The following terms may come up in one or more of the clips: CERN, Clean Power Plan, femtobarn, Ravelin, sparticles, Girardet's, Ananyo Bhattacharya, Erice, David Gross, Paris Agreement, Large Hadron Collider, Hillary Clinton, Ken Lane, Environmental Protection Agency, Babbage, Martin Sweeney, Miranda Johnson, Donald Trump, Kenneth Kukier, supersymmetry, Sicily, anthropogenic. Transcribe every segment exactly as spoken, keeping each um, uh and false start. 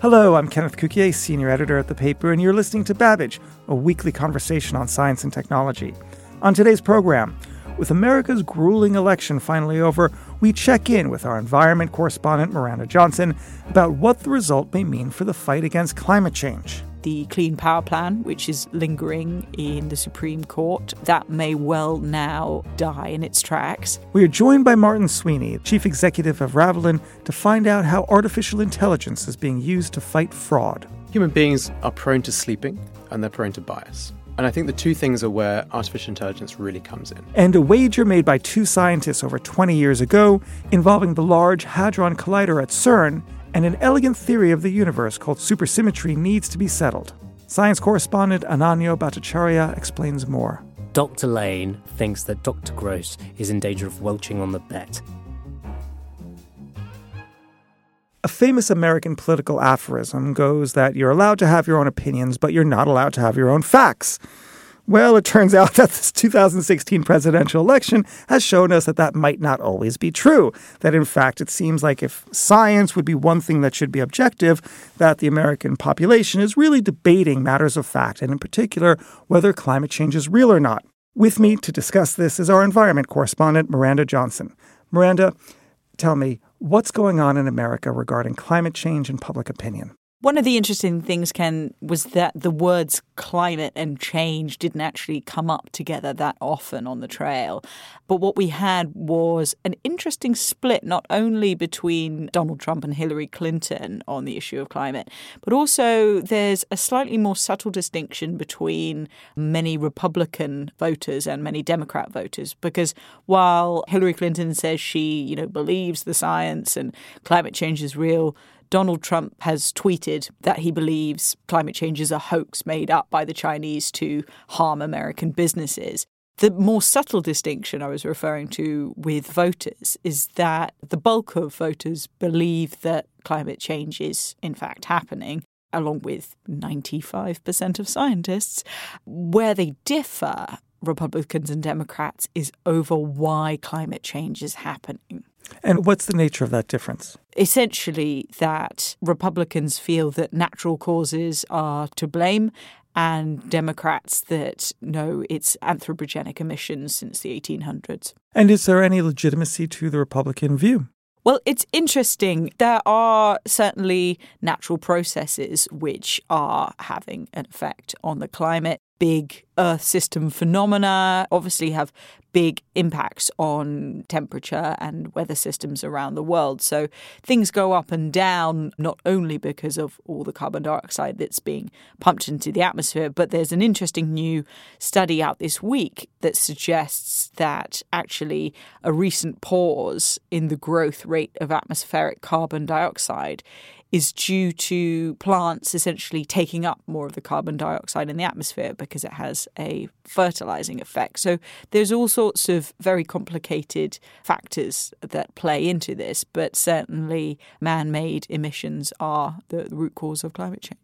Hello, I'm Kenneth Kukier, senior editor at The Paper, and you're listening to Babbage, a weekly conversation on science and technology. On today's program, with America's grueling election finally over, we check in with our environment correspondent, Miranda Johnson, about what the result may mean for the fight against climate change. The Clean Power Plan, which is lingering in the Supreme Court, that may well now die in its tracks. We are joined by Martin Sweeney, chief executive of Ravelin, to find out how artificial intelligence is being used to fight fraud. Human beings are prone to sleeping, and they're prone to bias. And I think the two things are where artificial intelligence really comes in. And a wager made by two scientists over twenty years ago involving the Large Hadron Collider at CERN and an elegant theory of the universe called supersymmetry needs to be settled. Science correspondent Ananyo Bhattacharya explains more. Doctor Lane thinks that Doctor Gross is in danger of welching on the bet. A famous American political aphorism goes that you're allowed to have your own opinions, but you're not allowed to have your own facts. Well, it turns out that this two thousand sixteen presidential election has shown us that that might not always be true. That, in fact, it seems like if science would be one thing that should be objective, that the American population is really debating matters of fact, and in particular, whether climate change is real or not. With me to discuss this is our environment correspondent, Miranda Johnson. Miranda, tell me, what's going on in America regarding climate change and public opinion? One of the interesting things, Ken, was that the words climate and change didn't actually come up together that often on the trail. But what we had was an interesting split, not only between Donald Trump and Hillary Clinton on the issue of climate, but also there's a slightly more subtle distinction between many Republican voters and many Democrat voters. Because while Hillary Clinton says she, you know, believes the science and climate change is real, Donald Trump has tweeted that he believes climate change is a hoax made up by the Chinese to harm American businesses. The more subtle distinction I was referring to with voters is that the bulk of voters believe that climate change is in fact happening, along with ninety-five percent of scientists. Where they differ, Republicans and Democrats, is over why climate change is happening. And what's the nature of that difference? Essentially that Republicans feel that natural causes are to blame and Democrats that, no, it's anthropogenic emissions since the eighteen hundreds. And is there any legitimacy to the Republican view? Well, it's interesting. There are certainly natural processes which are having an effect on the climate. Big Earth system phenomena obviously have big impacts on temperature and weather systems around the world. So things go up and down, not only because of all the carbon dioxide that's being pumped into the atmosphere, but there's an interesting new study out this week that suggests that actually a recent pause in the growth rate of atmospheric carbon dioxide is due to plants essentially taking up more of the carbon dioxide in the atmosphere because it has a fertilizing effect. So there's all sorts of very complicated factors that play into this, but certainly man-made emissions are the root cause of climate change.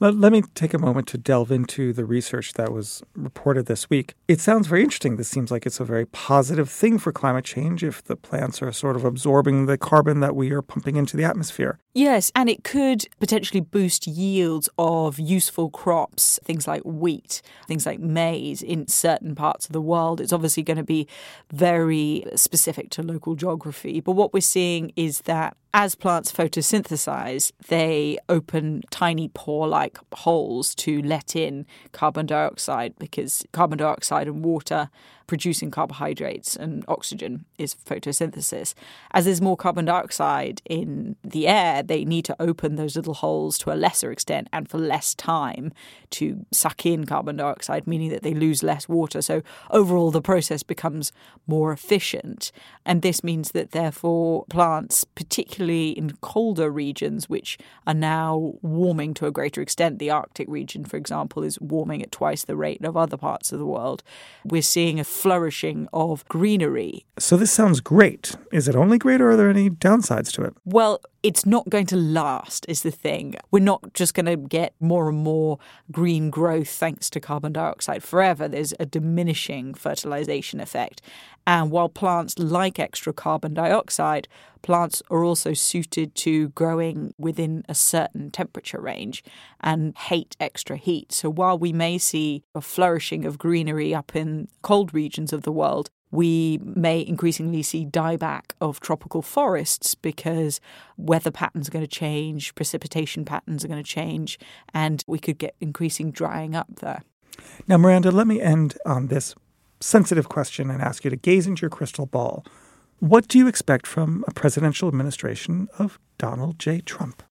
Let, let me take a moment to delve into the research that was reported this week. It sounds very interesting. This seems like it's a very positive thing for climate change if the plants are sort of absorbing the carbon that we are pumping into the atmosphere. Yes, and it could potentially boost yields of useful crops, things like wheat, things like maize in certain parts of the world. It's obviously going to be very specific to local geography. But what we're seeing is that as plants photosynthesize, they open tiny pore-like holes to let in carbon dioxide because carbon dioxide and water producing carbohydrates and oxygen is photosynthesis. As there's more carbon dioxide in the air, they need to open those little holes to a lesser extent and for less time to suck in carbon dioxide, meaning that they lose less water. So overall, the process becomes more efficient. And this means that, therefore, plants, particularly in colder regions, which are now warming to a greater extent, the Arctic region, for example, is warming at twice the rate of other parts of the world. We're seeing a flourishing of greenery. So this sounds great. Is it only great or are there any downsides to it? Well, it's not going to last is the thing. We're not just going to get more and more green growth thanks to carbon dioxide forever. There's a diminishing fertilization effect. And while plants like extra carbon dioxide, plants are also suited to growing within a certain temperature range and hate extra heat. So while we may see a flourishing of greenery up in cold regions of the world, we may increasingly see dieback of tropical forests because weather patterns are going to change, precipitation patterns are going to change, and we could get increasing drying up there. Now, Miranda, let me end on this sensitive question and ask you to gaze into your crystal ball. What do you expect from a presidential administration of Donald J. Trump?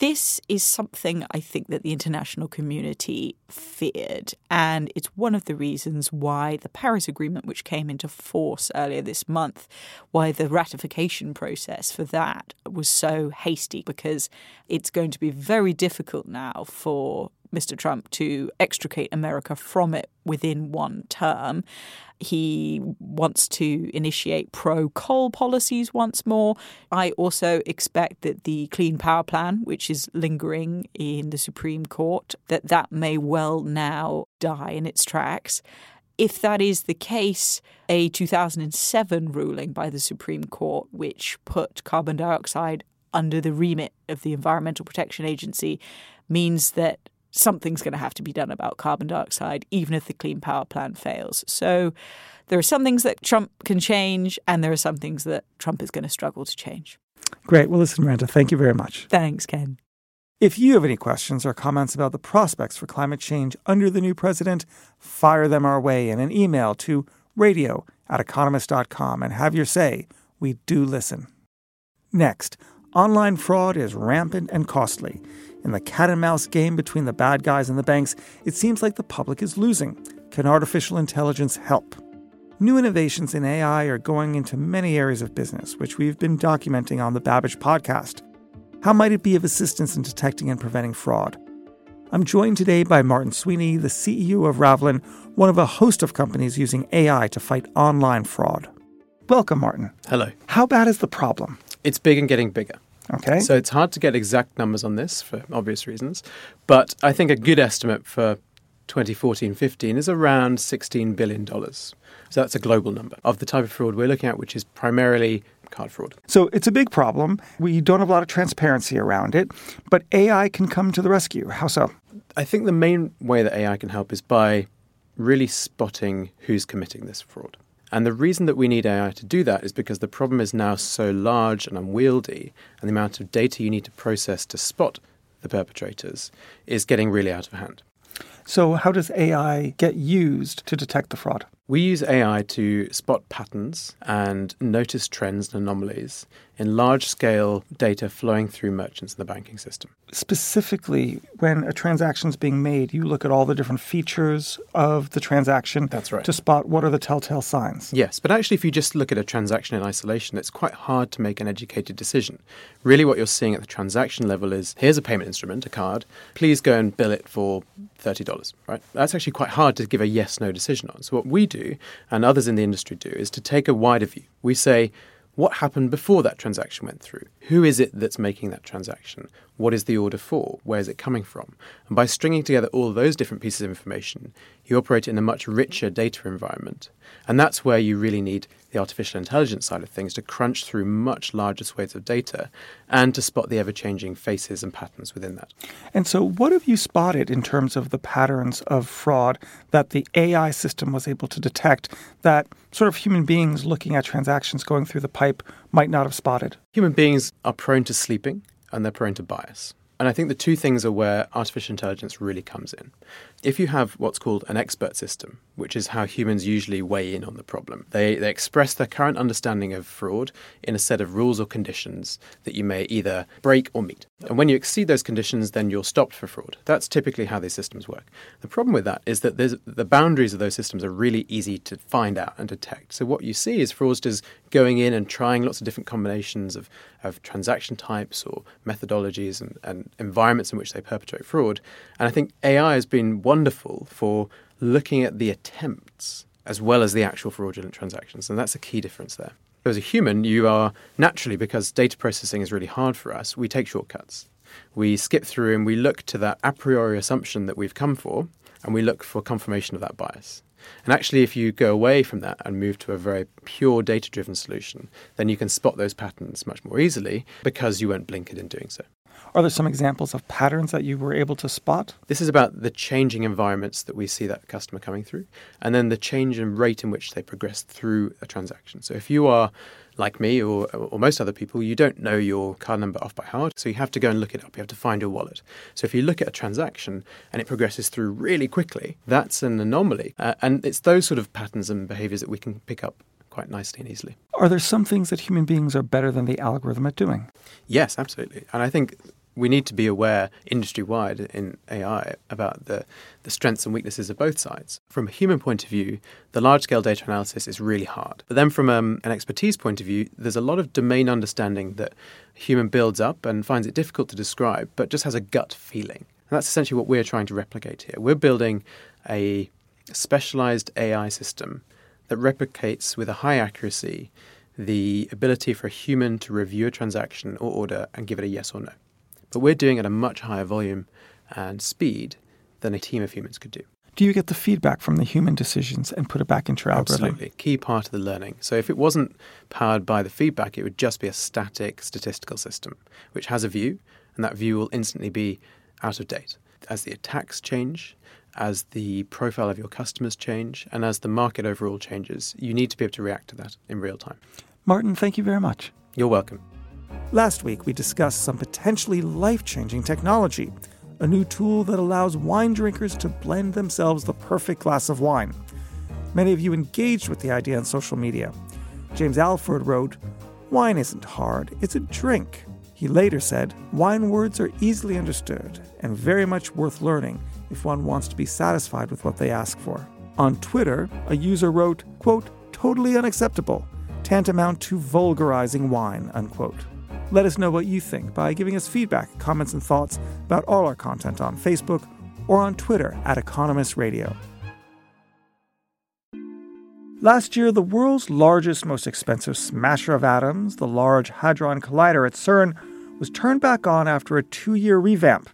This is something I think that the international community feared, and it's one of the reasons why the Paris Agreement, which came into force earlier this month, why the ratification process for that was so hasty, because it's going to be very difficult now for Mister Trump to extricate America from it within one term. He wants to initiate pro-coal policies once more. I also expect that the Clean Power Plan, which is lingering in the Supreme Court, that that may well now die in its tracks. If that is the case, a two thousand seven ruling by the Supreme Court, which put carbon dioxide under the remit of the Environmental Protection Agency, means that something's going to have to be done about carbon dioxide, even if the Clean Power Plan fails. So there are some things that Trump can change, and there are some things that Trump is going to struggle to change. Great. Well, listen, Miranda, thank you very much. Thanks, Ken. If you have any questions or comments about the prospects for climate change under the new president, fire them our way in an email to radio at economist dot com and have your say. We do listen. Next, online fraud is rampant and costly. In the cat-and-mouse game between the bad guys and the banks, it seems like the public is losing. Can artificial intelligence help? New innovations in A I are going into many areas of business, which we've been documenting on the Babbage podcast. How might it be of assistance in detecting and preventing fraud? I'm joined today by Martin Sweeney, the C E O of Ravelin, one of a host of companies using A I to fight online fraud. Welcome, Martin. Hello. How bad is the problem? It's big and getting bigger. Okay. So it's hard to get exact numbers on this for obvious reasons, but I think a good estimate for twenty fourteen fifteen is around sixteen billion dollars. So that's a global number of the type of fraud we're looking at, which is primarily card fraud. So it's a big problem. We don't have a lot of transparency around it, but A I can come to the rescue. How so? I think the main way that A I can help is by really spotting who's committing this fraud. And the reason that we need A I to do that is because the problem is now so large and unwieldy, and the amount of data you need to process to spot the perpetrators is getting really out of hand. So how does A I get used to detect the fraud? We use A I to spot patterns and notice trends and anomalies in large-scale data flowing through merchants in the banking system. Specifically, when a transaction is being made, you look at all the different features of the transaction. That's right. To spot what are the telltale signs. Yes, but actually if you just look at a transaction in isolation, it's quite hard to make an educated decision. Really what you're seeing at the transaction level is, here's a payment instrument, a card, please go and bill it for thirty dollars, right? That's actually quite hard to give a yes-no decision on. So what we do do, and others in the industry do, is to take a wider view. We say, what happened before that transaction went through? Who is it that's making that transaction? What is the order for? Where is it coming from? And by stringing together all those different pieces of information, you operate in a much richer data environment. And that's where you really need the artificial intelligence side of things to crunch through much larger swathes of data and to spot the ever-changing faces and patterns within that. And so what have you spotted in terms of the patterns of fraud that the A I system was able to detect that sort of human beings looking at transactions going through the pipe might not have spotted? Human beings are prone to sleeping and they're prone to bias. And I think the two things are where artificial intelligence really comes in. If you have what's called an expert system, which is how humans usually weigh in on the problem, they, they express their current understanding of fraud in a set of rules or conditions that you may either break or meet. And when you exceed those conditions, then you're stopped for fraud. That's typically how these systems work. The problem with that is that the boundaries of those systems are really easy to find out and detect. So what you see is fraudsters going in and trying lots of different combinations of, of transaction types or methodologies and, and environments in which they perpetrate fraud. And I think A I has been wonderful for looking at the attempts as well as the actual fraudulent transactions. And that's a key difference there. As a human, you are naturally, because data processing is really hard for us, we take shortcuts. We skip through and we look to that a priori assumption that we've come for, and we look for confirmation of that bias. And actually, if you go away from that and move to a very pure data-driven solution, then you can spot those patterns much more easily because you weren't blinkered in doing so. Are there some examples of patterns that you were able to spot? This is about the changing environments that we see that customer coming through, and then the change in rate in which they progress through a transaction. So if you are like me or, or most other people, you don't know your card number off by heart, so you have to go and look it up. You have to find your wallet. So if you look at a transaction and it progresses through really quickly, that's an anomaly. Uh, and it's those sort of patterns and behaviours that we can pick up quite nicely and easily. Are there some things that human beings are better than the algorithm at doing? Yes, absolutely. And I think we need to be aware industry-wide in A I about the, the strengths and weaknesses of both sides. From a human point of view, the large-scale data analysis is really hard. But then from um, an expertise point of view, there's a lot of domain understanding that a human builds up and finds it difficult to describe, but just has a gut feeling. And that's essentially what we're trying to replicate here. We're building a specialized A I system that replicates with a high accuracy the ability for a human to review a transaction or order and give it a yes or no. But we're doing it at a much higher volume and speed than a team of humans could do. Do you get the feedback from the human decisions and put it back into your algorithm? Absolutely. Key part of the learning. So if it wasn't powered by the feedback, it would just be a static statistical system, which has a view, and that view will instantly be out of date. As the attacks change, as the profile of your customers change, and as the market overall changes, you need to be able to react to that in real time. Martin, thank you very much. You're welcome. Last week, we discussed some potentially life-changing technology, a new tool that allows wine drinkers to blend themselves the perfect glass of wine. Many of you engaged with the idea on social media. James Alford wrote, "Wine isn't hard, it's a drink." He later said, "Wine words are easily understood and very much worth learning if one wants to be satisfied with what they ask for." On Twitter, a user wrote, quote, "Totally unacceptable, tantamount to vulgarizing wine," unquote. Let us know what you think by giving us feedback, comments, and thoughts about all our content on Facebook or on Twitter at Economist Radio. Last year, the world's largest, most expensive smasher of atoms, the Large Hadron Collider at CERN, was turned back on after a two-year revamp.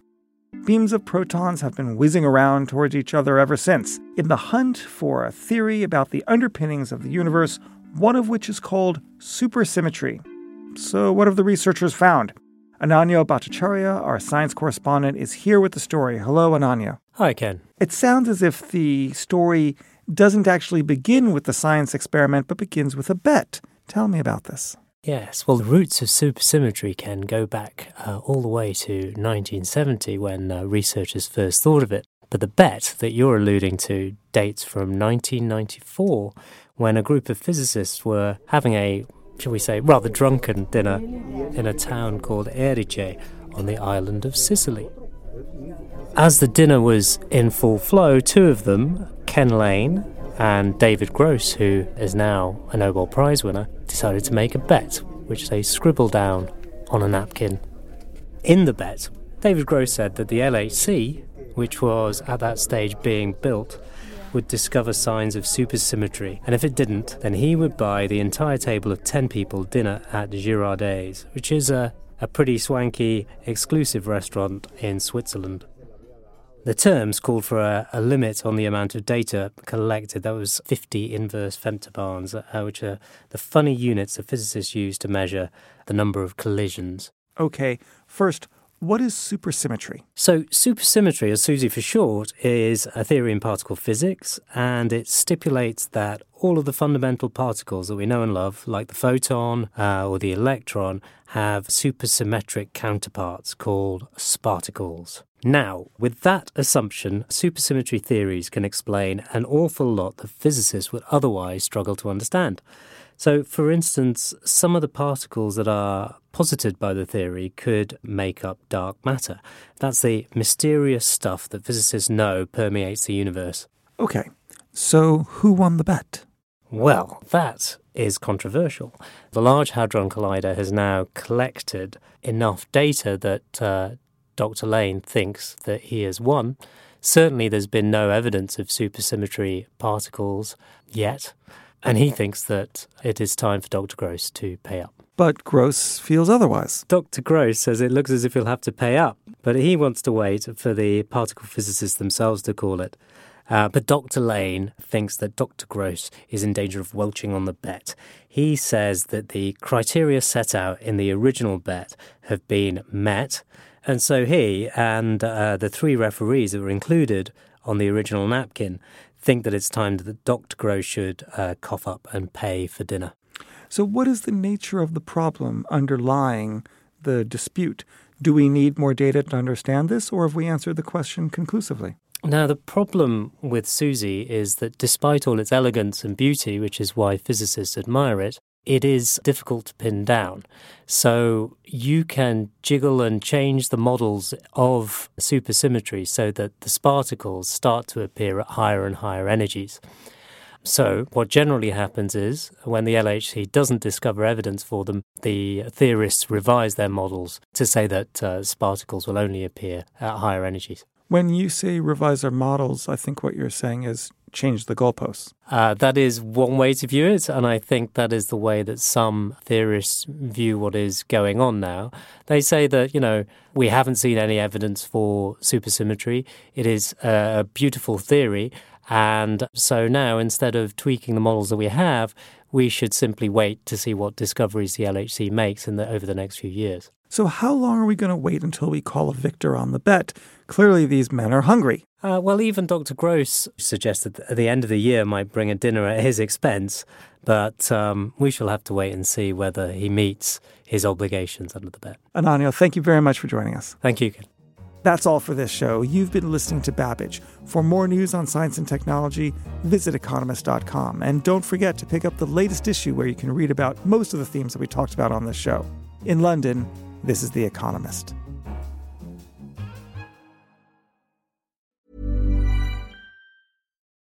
Beams of protons have been whizzing around towards each other ever since, in the hunt for a theory about the underpinnings of the universe, one of which is called supersymmetry. So what have the researchers found? Ananyo Bhattacharya, our science correspondent, is here with the story. Hello, Ananyo. Hi, Ken. It sounds as if the story doesn't actually begin with the science experiment, but begins with a bet. Tell me about this. Yes, well, the roots of supersymmetry can go back uh, all the way to nineteen seventy when uh, researchers first thought of it. But the bet that you're alluding to dates from nineteen ninety-four when a group of physicists were having a, shall we say, rather drunken dinner in a town called Erice on the island of Sicily. As the dinner was in full flow, two of them, Ken Lane and David Gross, who is now a Nobel Prize winner, decided to make a bet, which they scribbled down on a napkin. In the bet, David Gross said that the L H C, which was at that stage being built, would discover signs of supersymmetry, and if it didn't, then he would buy the entire table of ten people dinner at Girardet's, which is a, a pretty swanky, exclusive restaurant in Switzerland. The terms called for a, a limit on the amount of data collected. That was fifty inverse femtobarns, uh, which are the funny units the physicists use to measure the number of collisions. Okay, first, What is supersymmetry? So supersymmetry, as SUSY for short, is a theory in particle physics, and it stipulates that all of the fundamental particles that we know and love, like the photon uh, or the electron, have supersymmetric counterparts called sparticles. Now, with that assumption, supersymmetry theories can explain an awful lot that physicists would otherwise struggle to understand. So, for instance, some of the particles that are posited by the theory could make up dark matter. That's the mysterious stuff that physicists know permeates the universe. Okay, so who won the bet? Well, that is controversial. The Large Hadron Collider has now collected enough data that uh, Doctor Lane thinks that he has won. Certainly there's been no evidence of supersymmetry particles yet, and he thinks that it is time for Doctor Gross to pay up. But Gross feels otherwise. Doctor Gross says it looks as if he'll have to pay up, but he wants to wait for the particle physicists themselves to call it. Uh, but Doctor Lane thinks that Doctor Gross is in danger of welching on the bet. He says that the criteria set out in the original bet have been met, and so he and uh, the three referees that were included on the original napkin think that it's time that Doctor Gross should uh, cough up and pay for dinner. So what is the nature of the problem underlying the dispute? Do we need more data to understand this, or have we answered the question conclusively? Now, the problem with SUSY is that despite all its elegance and beauty, which is why physicists admire it, it is difficult to pin down. So you can jiggle and change the models of supersymmetry so that the sparticles start to appear at higher and higher energies. So what generally happens is, when the L H C doesn't discover evidence for them, the theorists revise their models to say that uh, sparticles will only appear at higher energies. When you say revise our models, I think what you're saying is change the goalposts. Uh, that is one way to view it, and I think that is the way that some theorists view what is going on now. They say that, you know, we haven't seen any evidence for supersymmetry. It is a beautiful theory, and so now instead of tweaking the models that we have, we should simply wait to see what discoveries the L H C makes in the, over the next few years. So how long are we going to wait until we call a victor on the bet? Clearly these men are hungry. Uh, well, even Doctor Gross suggested that the end of the year might bring a dinner at his expense, but um, we shall have to wait and see whether he meets his obligations under the bet. Ananyo, thank you very much for joining us. Thank you, Ken. That's all for this show. You've been listening to Babbage. For more news on science and technology, visit economist dot com. And don't forget to pick up the latest issue where you can read about most of the themes that we talked about on this show. In London, this is The Economist.